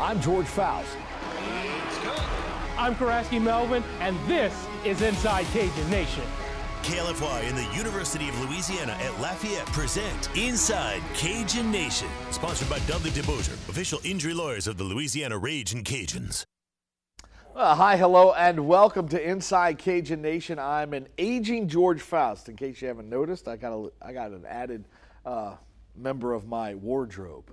I'm George Faust. I'm Karaski Melvin, and this is Inside Cajun Nation. KLFY and the University of Louisiana at Lafayette present Inside Cajun Nation, sponsored by Dudley DeBocher, official injury lawyers of the Louisiana Rage and Cajuns. Hi, hello, and welcome to Inside Cajun Nation. I'm an aging George Faust. In case you haven't noticed, I got an added member of my wardrobe.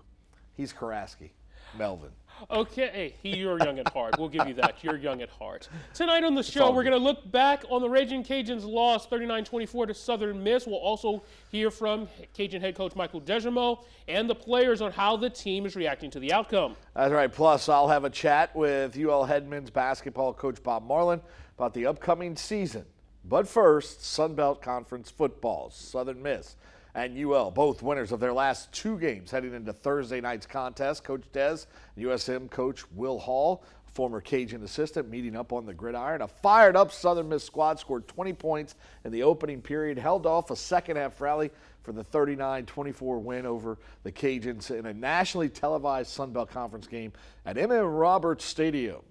He's Karaski Melvin. Okay, you're young at heart. We'll give you that. You're young at heart. Tonight on the show, we're going to look back on the Raging Cajuns' loss 39-24 to Southern Miss. We'll also hear from Cajun head coach Michael Desormeaux and the players on how the team is reacting to the outcome. That's right. Plus, I'll have a chat with UL head men's basketball coach Bob Marlin about the upcoming season. But first, Sunbelt Conference football. Southern Miss and UL, both winners of their last two games heading into Thursday night's contest. Coach Des and USM coach Will Hall, former Cajun assistant, meeting up on the gridiron. A fired-up Southern Miss squad scored 20 points in the opening period, held off a second-half rally for the 39-24 win over the Cajuns in a nationally televised Sunbelt Conference game at M.M. Roberts Stadium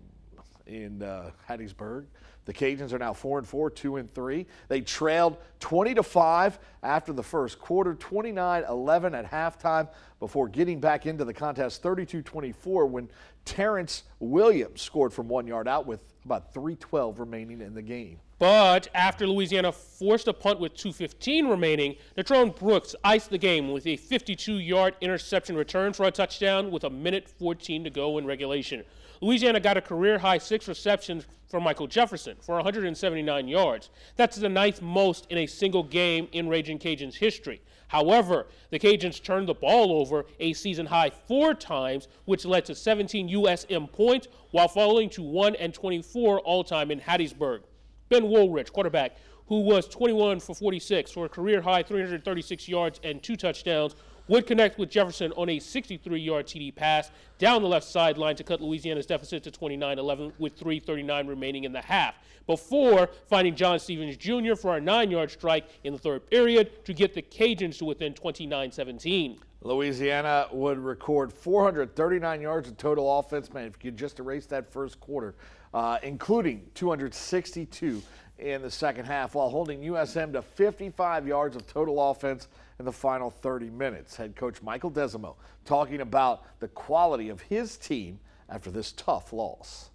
in Hattiesburg. The Cajuns are now 4-4, 2-3. They trailed 20-5 after the first quarter, 29-11 at halftime before getting back into the contest 32-24 when Terrence Williams scored from 1 yard out with about 3:12 remaining in the game. But after Louisiana forced a punt with 2:15 remaining, Natron Brooks iced the game with a 52-yard interception return for a touchdown with 1:14 to go in regulation. Louisiana got a career-high 6 receptions from Michael Jefferson for 179 yards. That's the 9th most in a single game in Ragin' Cajuns history. However, the Cajuns turned the ball over a season-high 4 times, which led to 17 USM points while falling to 1-24 all-time in Hattiesburg. Ben Woolrich, quarterback, who was 21 for 46 for a career-high 336 yards and 2 touchdowns, would connect with Jefferson on a 63-yard TD pass down the left sideline to cut Louisiana's deficit to 29-11 with 3:39 remaining in the half, before finding John Stevens Jr. for a 9-yard strike in the third period to get the Cajuns to within 29-17. Louisiana would record 439 yards of total offense. Man, if you could just erase that first quarter, including 262 in the second half, while holding USM to 55 yards of total offense in the final 30 minutes. Head coach Michael Desormeaux talking about the quality of his team after this tough loss.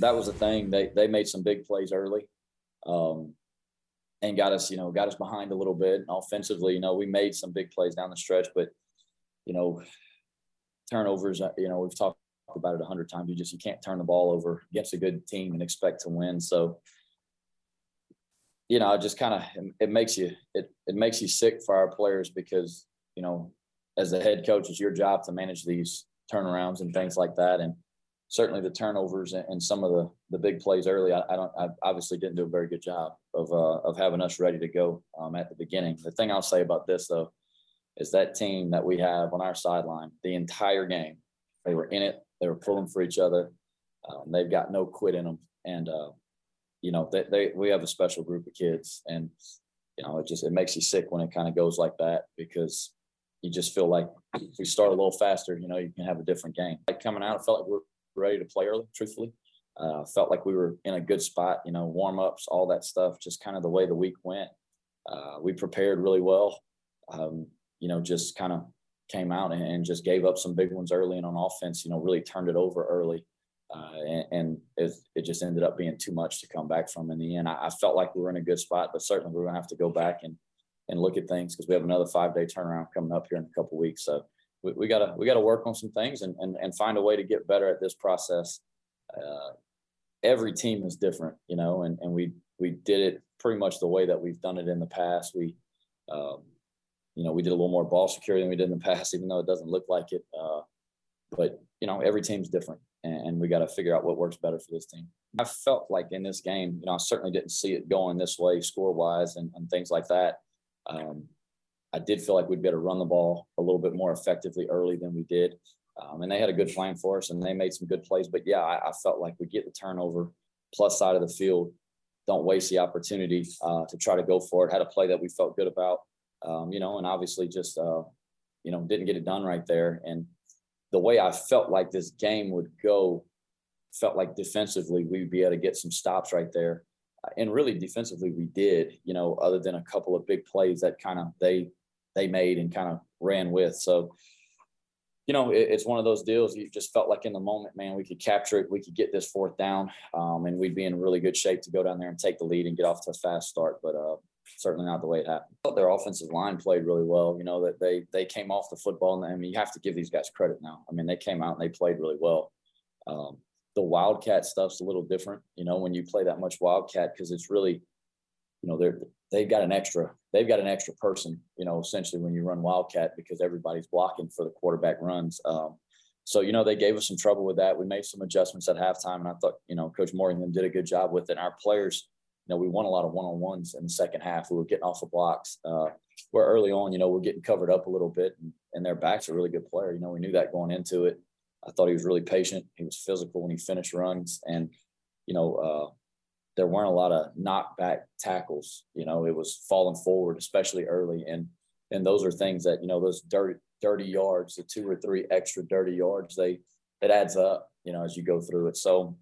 That was the thing. They made some big plays early and got us behind a little bit. And offensively, we made some big plays down the stretch, but, turnovers, we've talked about it 100 times. You can't turn the ball over against a good team and expect to win. So, it just kind of, it makes you sick for our players because, as the head coach, it's your job to manage these turnarounds and things like that. And certainly the turnovers and some of the big plays early, I obviously didn't do a very good job of having us ready to go at the beginning. The thing I'll say about this, though, is that team that we have on our sideline, the entire game, they were in it, they were pulling for each other. They've got no quit in them. And, we have a special group of kids, and it makes you sick when it kind of goes like that, because you just feel like if we start a little faster, you can have a different game. Like coming out, I felt like we were ready to play early. Truthfully, felt like we were in a good spot. Warm ups, all that stuff. Just kind of the way the week went, we prepared really well. Just kind of came out and just gave up some big ones early, and on offense, really turned it over early. And it just ended up being too much to come back from in the end. I felt like we were in a good spot, but certainly we're going to have to go back and look at things, because we have another 5-day turnaround coming up here in a couple of weeks. So we got to work on some things and find a way to get better at this process. Every team is different, and we did it pretty much the way that we've done it in the past. We, we did a little more ball security than we did in the past, even though it doesn't look like it. But, every team's different, and we got to figure out what works better for this team. I felt like in this game, I certainly didn't see it going this way score-wise and things like that. I did feel like we'd better run the ball a little bit more effectively early than we did. And they had a good plan for us, and they made some good plays. But, yeah, I felt like we get the turnover, plus side of the field, don't waste the opportunity to try to go for it. Had a play that we felt good about, and obviously just, didn't get it done right there. And the way I felt like this game would go, felt like defensively we'd be able to get some stops right there. And really defensively we did, you know, other than a couple of big plays that kind of they made and kind of ran with. So, you know, it's one of those deals. You just felt like in the moment, man, we could capture it. We could get this fourth down, and we'd be in really good shape to go down there and take the lead and get off to a fast start. But certainly not the way it happened. I thought their offensive line played really well. You know, that they came off the football. And I mean, you have to give these guys credit now. I mean, they came out and they played really well. The Wildcat stuff's a little different, you know, when you play that much Wildcat, because it's really, you know, they've got an extra person, you know, essentially when you run Wildcat, because everybody's blocking for the quarterback runs. So, you know, they gave us some trouble with that. We made some adjustments at halftime, and I thought, you know, Coach Morgan did a good job with it. And our players, you know, we won a lot of one-on-ones in the second half. We were getting off the blocks. Where early on, you know, we're getting covered up a little bit, and their back's a really good player. You know, we knew that going into it. I thought he was really patient. He was physical when he finished runs. And, you know, there weren't a lot of knockback tackles. You know, it was falling forward, especially early. And those are things that, you know, those dirty yards, the 2 or 3 extra dirty yards, it adds up, you know, as you go through it. So,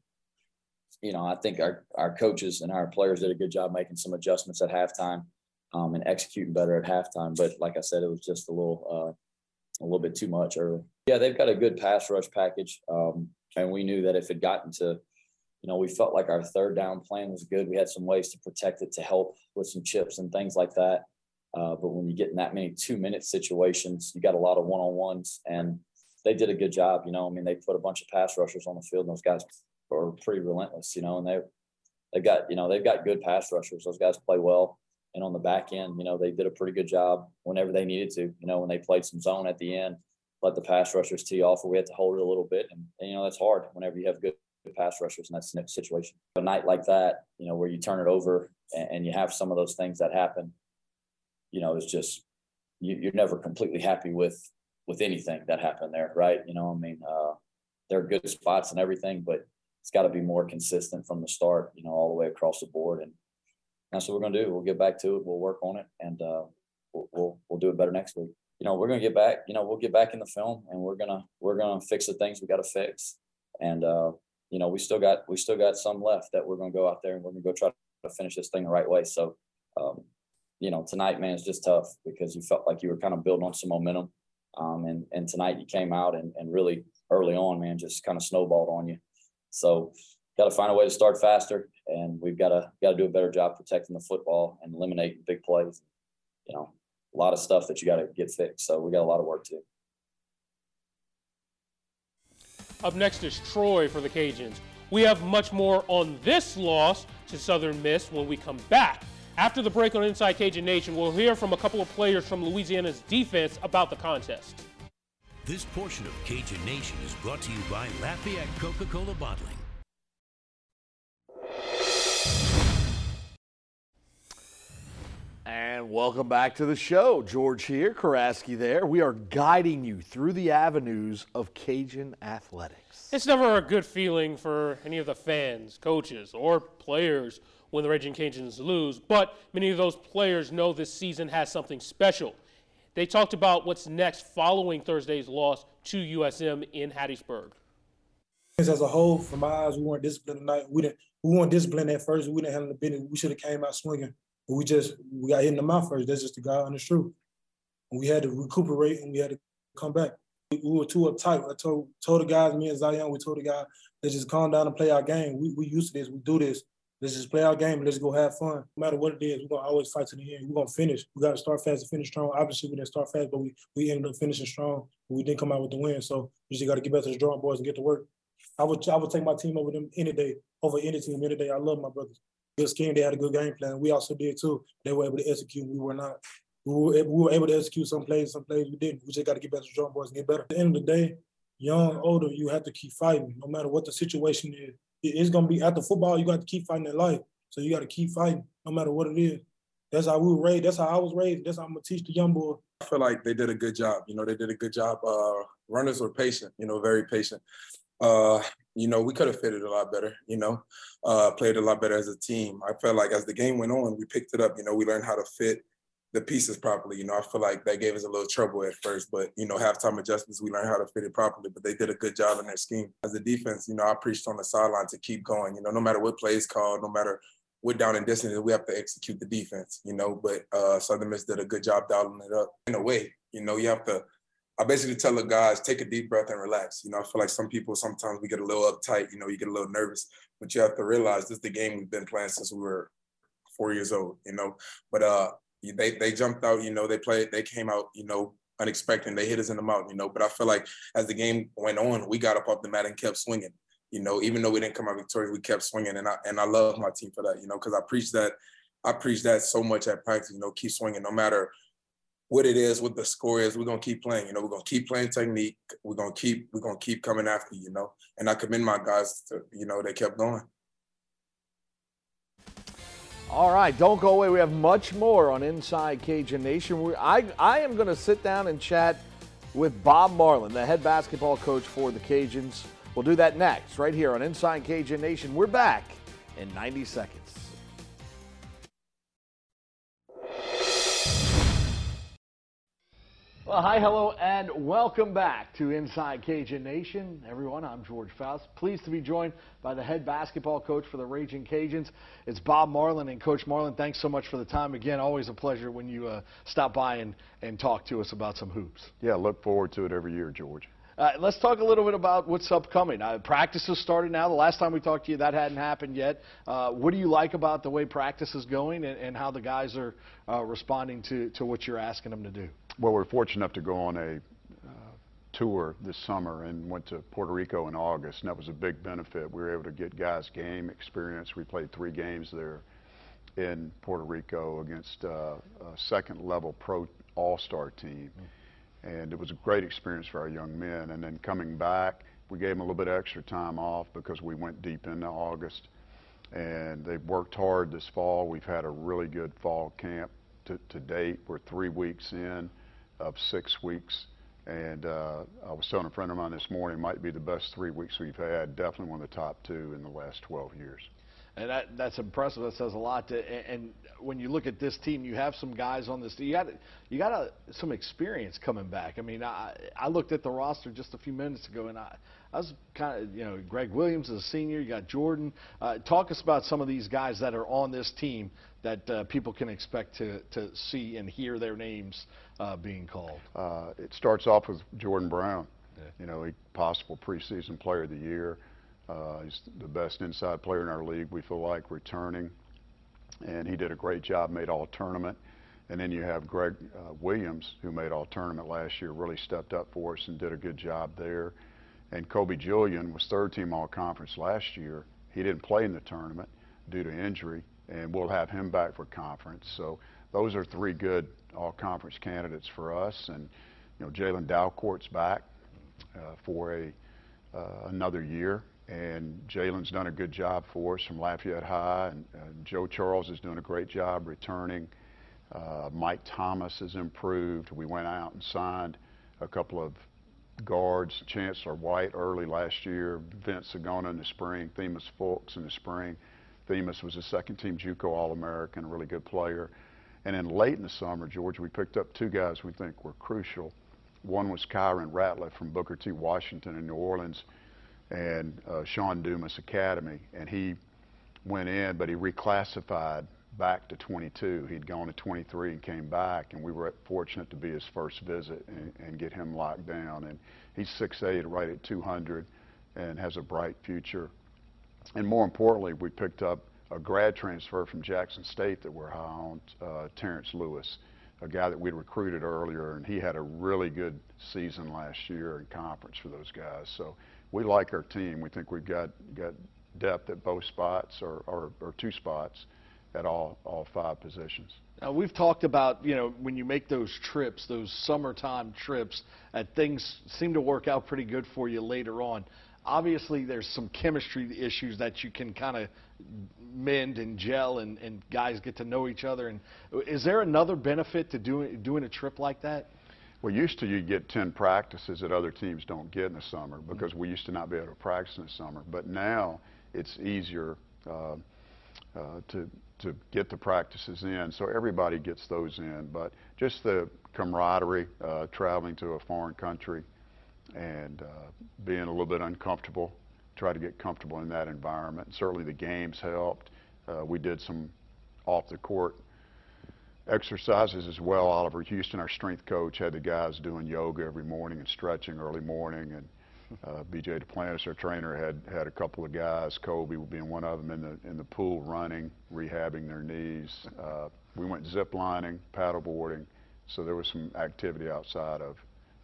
you know, I think our coaches and our players did a good job making some adjustments at halftime, and executing better at halftime. But like I said, it was just a little bit too much early. Yeah, they've got a good pass rush package. And we knew that if it gotten to, you know, we felt like our third down plan was good. We had some ways to protect it, to help with some chips and things like that. But when you get in that many 2-minute situations, you got a lot of one-on-ones, and they did a good job. You know, I mean, they put a bunch of pass rushers on the field, and those guys are pretty relentless, you know, and they've got good pass rushers. Those guys play well. And on the back end, you know, they did a pretty good job whenever they needed to. You know, when they played some zone at the end, let the pass rushers tee off, or we had to hold it a little bit. And you know, that's hard whenever you have good pass rushers in that situation. A night like that, you know, where you turn it over and you have some of those things that happen, you know, it's just you're never completely happy with anything that happened there, right? You know, I mean, there are good spots and everything, but it's got to be more consistent from the start, you know, all the way across the board. And that's what we're going to do. We'll get back to it. We'll work on it, and we'll do it better next week. You know, we're going to get back. You know, we'll get back in the film, and we're gonna fix the things we got to fix. And you know, we still got some left that we're going to go out there and we're going to go try to finish this thing the right way. So, you know, tonight, man, it's just tough because you felt like you were kind of building on some momentum, and tonight you came out and really early on, man, just kind of snowballed on you. So, got to find a way to start faster, and we've got to do a better job protecting the football and eliminating big plays. You know, a lot of stuff that you got to get fixed. So we got a lot of work to do. Up next is Troy for the Cajuns. We have much more on this loss to Southern Miss when we come back. After the break on Inside Cajun Nation, we'll hear from a couple of players from Louisiana's defense about the contest. This portion of Cajun Nation is brought to you by Lafayette Coca-Cola Bottling. And welcome back to the show. George here, Karaski there. We are guiding you through the avenues of Cajun athletics. It's never a good feeling for any of the fans, coaches, or players when the Raging Cajuns lose, but many of those players know this season has something special. They talked about what's next following Thursday's loss to USM in Hattiesburg. As a whole, from my eyes, we weren't disciplined tonight. We weren't disciplined at first. We didn't handle the business. We should have came out swinging. But we got hit in the mouth first. That's just the God and the truth. And we had to recuperate, and we had to come back. We were too uptight. I told the guys, me and Zion, we told the guys, let's just calm down and play our game. We used to this. We do this. Let's just play our game. Let's go have fun. No matter what it is, we're going to always fight to the end. We're going to finish. We got to start fast and finish strong. Obviously, we didn't start fast, but we ended up finishing strong. We didn't come out with the win. So we just got to get back to the drawing boards and get to work. I would take my team over them any day, over any team any day. I love my brothers. Good scheme. They had a good game plan. We also did too. They were able to execute. We were not. We were able to execute some plays we didn't. We just got to get back to the drawing boards and get better. At the end of the day, young, older, you have to keep fighting. No matter what the situation is, it's gonna be after football. You got to keep fighting in life. So you got to keep fighting, no matter what it is. That's how we were raised. That's how I was raised. That's how I'm gonna teach the young boy. I feel like they did a good job. You know, they did a good job. Runners were patient. You know, very patient. You know, we could have fitted a lot better, you know, played a lot better as a team. I felt like as the game went on, we picked it up. You know, we learned how to fit the pieces properly. You know, I feel like that gave us a little trouble at first, but, you know, halftime adjustments, we learned how to fit it properly, but they did a good job in their scheme. As a defense, you know, I preached on the sideline to keep going, you know, no matter what play is called, no matter what down and distance, we have to execute the defense, you know, but Southern Miss did a good job dialing it up. In a way, you know, you have to, I basically tell the guys, take a deep breath and relax. You know, I feel like some people, sometimes we get a little uptight, you know, you get a little nervous, but you have to realize this is the game we've been playing since we were 4 years old, you know, but, they jumped out, you know, they played, they came out, you know, unexpected. They hit us in the mouth, you know, but I feel like as the game went on, we got up off the mat and kept swinging, you know, even though we didn't come out victorious, we kept swinging. And I love my team for that, you know, because I preach that so much at practice, you know, keep swinging no matter what it is, what the score is, we're going to keep playing, you know, we're going to keep playing technique. We're going to keep coming after, you know, and I commend my guys to, you know, they kept going. All right, don't go away. We have much more on Inside Cajun Nation. I am going to sit down and chat with Bob Marlin, the head basketball coach for the Cajuns. We'll do that next, right here on Inside Cajun Nation. We're back in 90 seconds. Well, hi, hello, and welcome back to Inside Cajun Nation. Everyone, I'm George Faust. Pleased to be joined by the head basketball coach for the Ragin' Cajuns. It's Bob Marlin. And Coach Marlin, thanks so much for the time. Again, always a pleasure when you stop by and talk to us about some hoops. Yeah, look forward to it every year, George. Let's talk a little bit about what's upcoming. Practice has started now. The last time we talked to you, that hadn't happened yet. What do you like about the way practice is going and how the guys are responding to what you're asking them to do? Well, we're fortunate enough to go on a tour this summer and went to Puerto Rico in August, and that was a big benefit. We were able to get guys game experience. We played 3 games there in Puerto Rico against a second-level pro all-star team, and it was a great experience for our young men. And then coming back, we gave them a little bit of extra time off because we went deep into August, and they've worked hard this fall. We've had a really good fall camp to date. We're 3 weeks in of 6 weeks, and I was telling a friend of mine this morning, might be the best 3 weeks we've had, definitely one of the top 2 in the last 12 years. And that's impressive. That says a lot. And when you look at this team, you have some guys on this team. You got some experience coming back. I mean, I looked at the roster just a few minutes ago, and I was kind of, you know, Greg Williams is a senior. You got Jordan. Talk us about some of these guys that are on this team that people can expect to see and hear their names being called. It starts off with Jordan Brown. Yeah. You know, a possible preseason player of the year. He's the best inside player in our league, we feel like, returning. And he did a great job, made all-tournament. And then you have Greg Williams, who made all-tournament last year, really stepped up for us and did a good job there. And Kobe Julian was third-team all-conference last year. He didn't play in the tournament due to injury, and we'll have him back for conference. So those are 3 good all-conference candidates for us. And, you know, Jalen Dowcourt's back for another year. And Jalen's done a good job for us from Lafayette High, and Joe Charles is doing a great job returning. Mike Thomas has improved. We went out and signed a couple of guards, Chancellor White early last year, Vince Sagona in the spring, Themis Fulks in the spring. Themis was a second-team JUCO All-American, a really good player. And then late in the summer, George, we picked up 2 guys we think were crucial. One was Kyron Ratliff from Booker T. Washington in New Orleans, and Sean Dumas Academy, and he went in, but he reclassified back to 22. He'd gone to 23 and came back, and we were fortunate to be his first visit and get him locked down. And he's 6'8", right at 200, and has a bright future. And more importantly, we picked up a grad transfer from Jackson State that we're high on, Terrence Lewis, a guy that we'd recruited earlier, and he had a really good season last year in conference for those guys. So we like our team. We think we've got depth at both spots, or 2 spots at all 5 positions. Now, we've talked about, you know, when you make those trips, those summertime trips, and things seem to work out pretty good for you later on. Obviously, there's some chemistry issues that you can kind of mend and gel, and guys get to know each other. And is there another benefit to doing a trip like that? Well, used to you get 10 practices that other teams don't get in the summer because we used to not be able to practice in the summer. But now it's easier to get the practices in. So everybody gets those in, but just the camaraderie, traveling to a foreign country and being a little bit uncomfortable, try to get comfortable in that environment. Certainly the games helped. We did some off the court exercises as well. Oliver Houston, our strength coach, had the guys doing yoga every morning and stretching early morning, and B.J. Duplantis, our trainer, had a couple of guys, Kobe being one of them, in the pool running, rehabbing their knees. We went zip lining, paddle boarding, so there was some activity outside of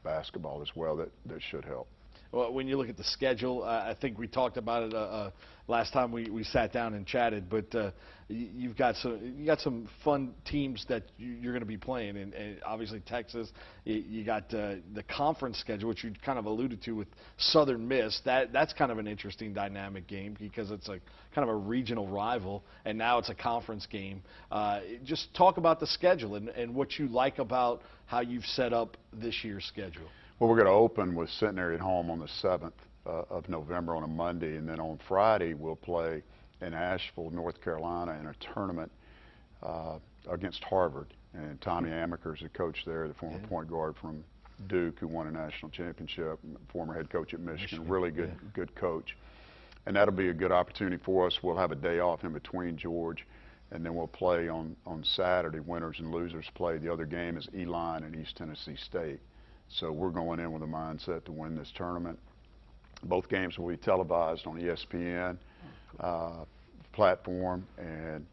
basketball as well that should help. Well, when you look at the schedule, I think we talked about it last time we sat down and chatted, but you got some fun teams that you're going to be playing, and obviously Texas. You got the conference schedule, which you kind of alluded to with Southern Miss. That's kind of an interesting dynamic game because it's a kind of a regional rival, and now it's a conference game. Just talk about the schedule and what you like about how you've set up this year's schedule. Well, we're going to open with Centenary at home on the 7th of November on a Monday, and then on Friday we'll play in Asheville, North Carolina, in a tournament against Harvard. And Tommy Amaker is the coach there, the former point guard from Duke who won a national championship, former head coach at Michigan, really good coach. And that'll be a good opportunity for us. We'll have a day off in between, George, and then we'll play on Saturday. Winners and losers play. The other game is Elon and East Tennessee State. So we're going in with a mindset to win this tournament. Both games will be televised on ESPN platform, and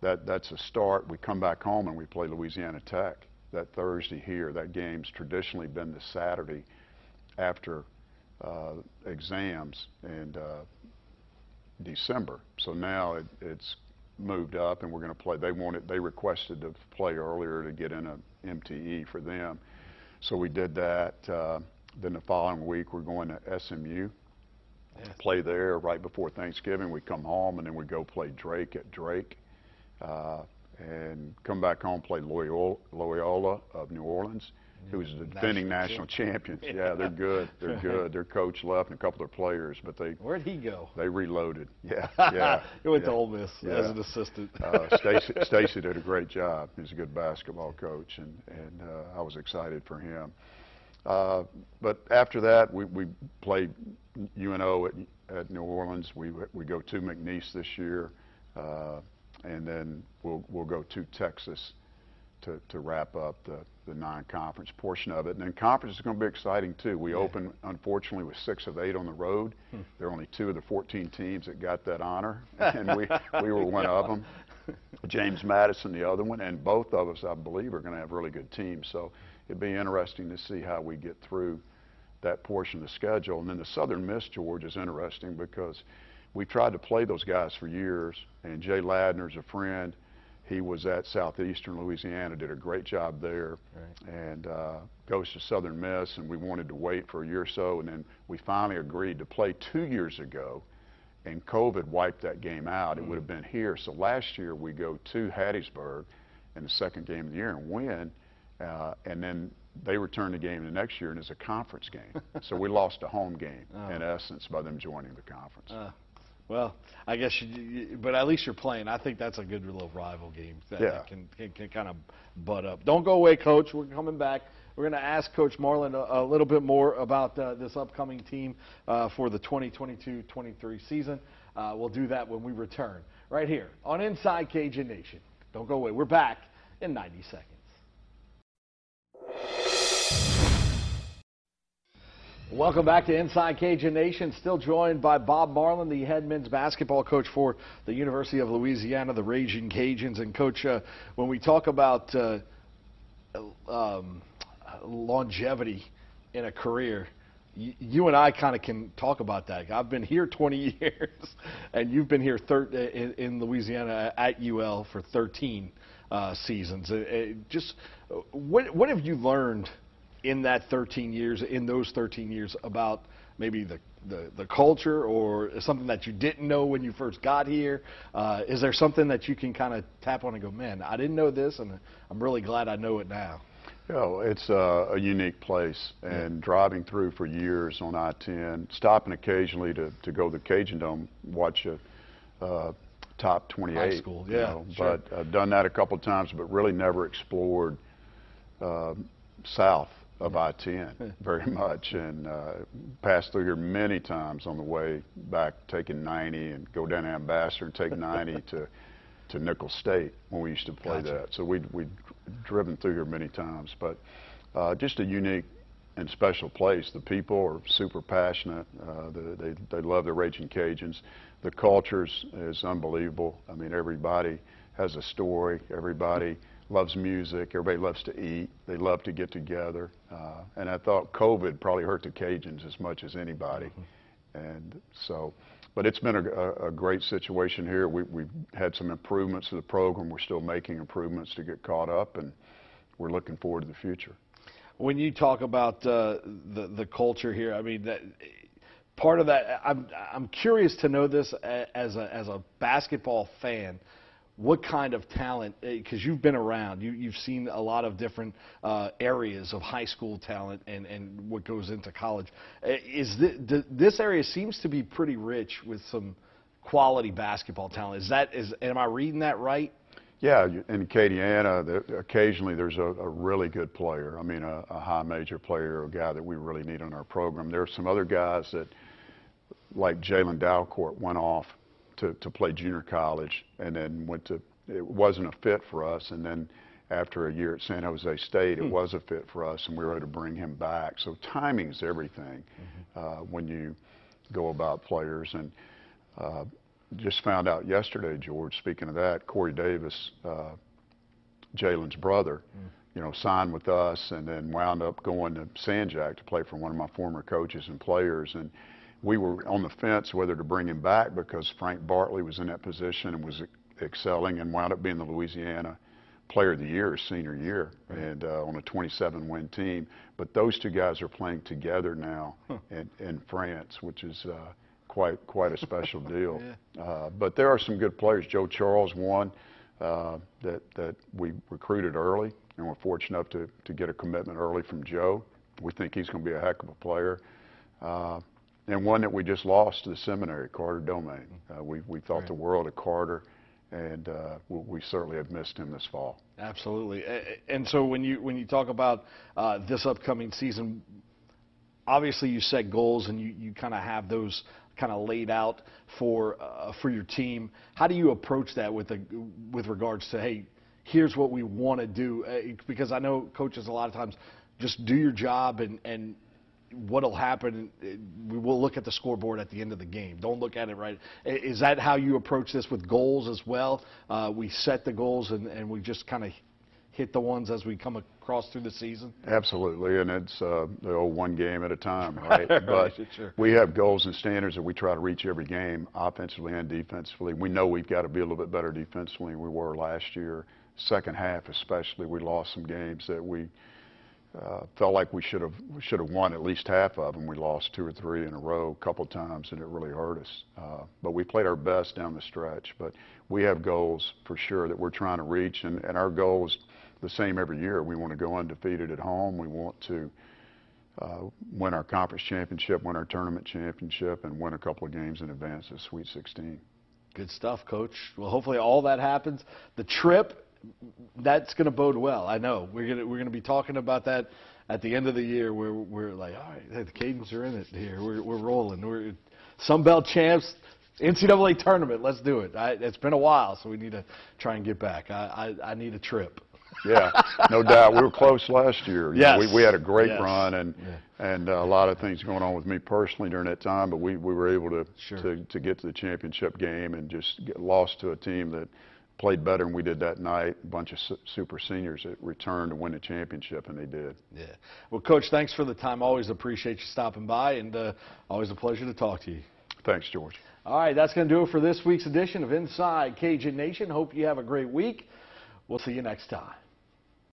that's a start. We come back home and we play Louisiana Tech that Thursday here. That game's traditionally been the Saturday after exams and December. So now it's moved up, and we're going to play. They requested to play earlier to get in a MTE for them. So we did that. Then the following week, we're going to SMU, play there right before Thanksgiving. We come home, and then we go play Drake at Drake, and come back home, play Loyola of New Orleans, who is the defending national champions. Yeah, they're good. They're good. Their coach left and a couple of their players, but they— Where'd he go? They reloaded. Yeah. He went to Ole Miss as an assistant. Stacy did a great job. He's a good basketball coach, and I was excited for him. But after that, we played UNO at New Orleans. We go to McNeese this year, and then we'll go to Texas to wrap up the non-conference portion of it. And then conference is going to be exciting, too. We open, unfortunately, with 6 of 8 on the road. There are only 2 of the 14 teams that got that honor, and we were one of them. James Madison, the other one, and both of us, I believe, are going to have really good teams. So it'd be interesting to see how we get through that portion of the schedule. And then the Southern Miss, George, is interesting because we've tried to play those guys for years, and Jay Ladner's a friend. He was at Southeastern Louisiana, did a great job there, and goes to Southern Miss, and we wanted to wait for a year or so, and then we finally agreed to play 2 years ago, and COVID wiped that game out. It would have been here. So last year we go to Hattiesburg in the second game of the year and win, and then they return the game the next year, and it's a conference game. So we lost a home game, in essence, by them joining the conference. Well, I guess, but at least you're playing. I think that's a good little rival game that can kind of butt up. Don't go away, Coach. We're coming back. We're going to ask Coach Marlin a little bit more about this upcoming team for the 2022-23 season. We'll do that when we return right here on Inside Cajun Nation. Don't go away. We're back in 90 seconds. Welcome back to Inside Cajun Nation. Still joined by Bob Marlin, the head men's basketball coach for the University of Louisiana, the Raging Cajuns. And, Coach, when we talk about longevity in a career, you and I kind of can talk about that. I've been here 20 years, and you've been here in Louisiana at UL for 13 seasons. Just what have you learned in those 13 years about maybe the culture or something that you didn't know when you first got here? Is there something that you can kind of tap on and go, man, I didn't know this, and I'm really glad I know it now? You know, it's a unique place, and driving through for years on I-10, stopping occasionally to go to the Cajun Dome, watch a top 28. High school, yeah. You know, sure. But I've done that a couple of times, but really never explored south of I-10 very much, and passed through here many times on the way back, taking 90 and go down to Ambassador and take 90 to Nicholls State when we used to play that. So we'd driven through here many times, but just a unique and special place. The people are super passionate. They love the Raging Cajuns. The culture is unbelievable. I mean, everybody has a story. Everybody loves music. Everybody loves to eat. They love to get together. And I thought COVID probably hurt the Cajuns as much as anybody. Mm-hmm. And so, but it's been a great situation here. We've had some improvements to the program. We're still making improvements to get caught up, and we're looking forward to the future. When you talk about the culture here, I mean, that, part of that, I'm curious to know this as a basketball fan, what kind of talent, because you've been around, you've seen a lot of different areas of high school talent and what goes into college. Is this area seems to be pretty rich with some quality basketball talent. Am I reading that right? Yeah, in Acadiana, occasionally there's a really good player. I mean, a high major player, a guy that we really need on our program. There are some other guys that, like Jalen Dowcourt, went off to play junior college and then went to, it wasn't a fit for us. And then after a year at San Jose State, it was a fit for us, and we were able to bring him back. So timing's everything when you go about players. And just found out yesterday, George, speaking of that, Corey Davis, Jalen's brother, you know, signed with us and then wound up going to Sanjak to play for one of my former coaches and players. And we were on the fence whether to bring him back because Frank Bartley was in that position and was excelling and wound up being the Louisiana Player of the Year senior year and on a 27-win team. But those two guys are playing together now in France, which is quite a special deal. Yeah. But there are some good players. Joe Charles, one that we recruited early, and we're fortunate enough to get a commitment early from Joe. We think he's going to be a heck of a player. And one that we just lost to the seminary, Carter Domain. We thought the world of Carter, and we certainly have missed him this fall. Absolutely. And so when you talk about this upcoming season, obviously you set goals and you kind of have those kind of laid out for your team. How do you approach that with regards to, hey, here's what we want to do? Because I know coaches a lot of times just do your job and what'll happen, we will look at the scoreboard at the end of the game. Don't look at it right. Is that how you approach this with goals as well? We set the goals and we just kind of hit the ones as we come across through the season? Absolutely, and it's the old one game at a time, right? But sure. We have goals and standards that we try to reach every game, offensively and defensively. We know we've got to be a little bit better defensively than we were last year. Second half especially, we lost some games that we felt like we should have won at least half of them. We lost 2 or 3 in a row a couple times, and it really hurt us. But we played our best down the stretch. But we have goals for sure that we're trying to reach, and our goal is the same every year. We want to go undefeated at home. We want to win our conference championship, win our tournament championship, and win a couple of games in advance of Sweet 16. Good stuff, Coach. Well, hopefully all that happens. The trip, that's going to bode well. I know we're going to be talking about that at the end of the year. We're like, all right, the Cajuns are in it here. We're rolling. We're Sun Belt champs. NCAA tournament. Let's do it. It's been a while, so we need to try and get back. I need a trip. Yeah, no doubt. We were close last year. Yes. You know, we had a great run and a lot of things going on with me personally during that time, but we were able to get to the championship game and just get lost to a team that played better than we did that night. A bunch of super seniors that returned to win the championship, and they did. Yeah. Well, Coach, thanks for the time. Always appreciate you stopping by, and always a pleasure to talk to you. Thanks, George. All right, that's going to do it for this week's edition of Inside Cajun Nation. Hope you have a great week. We'll see you next time.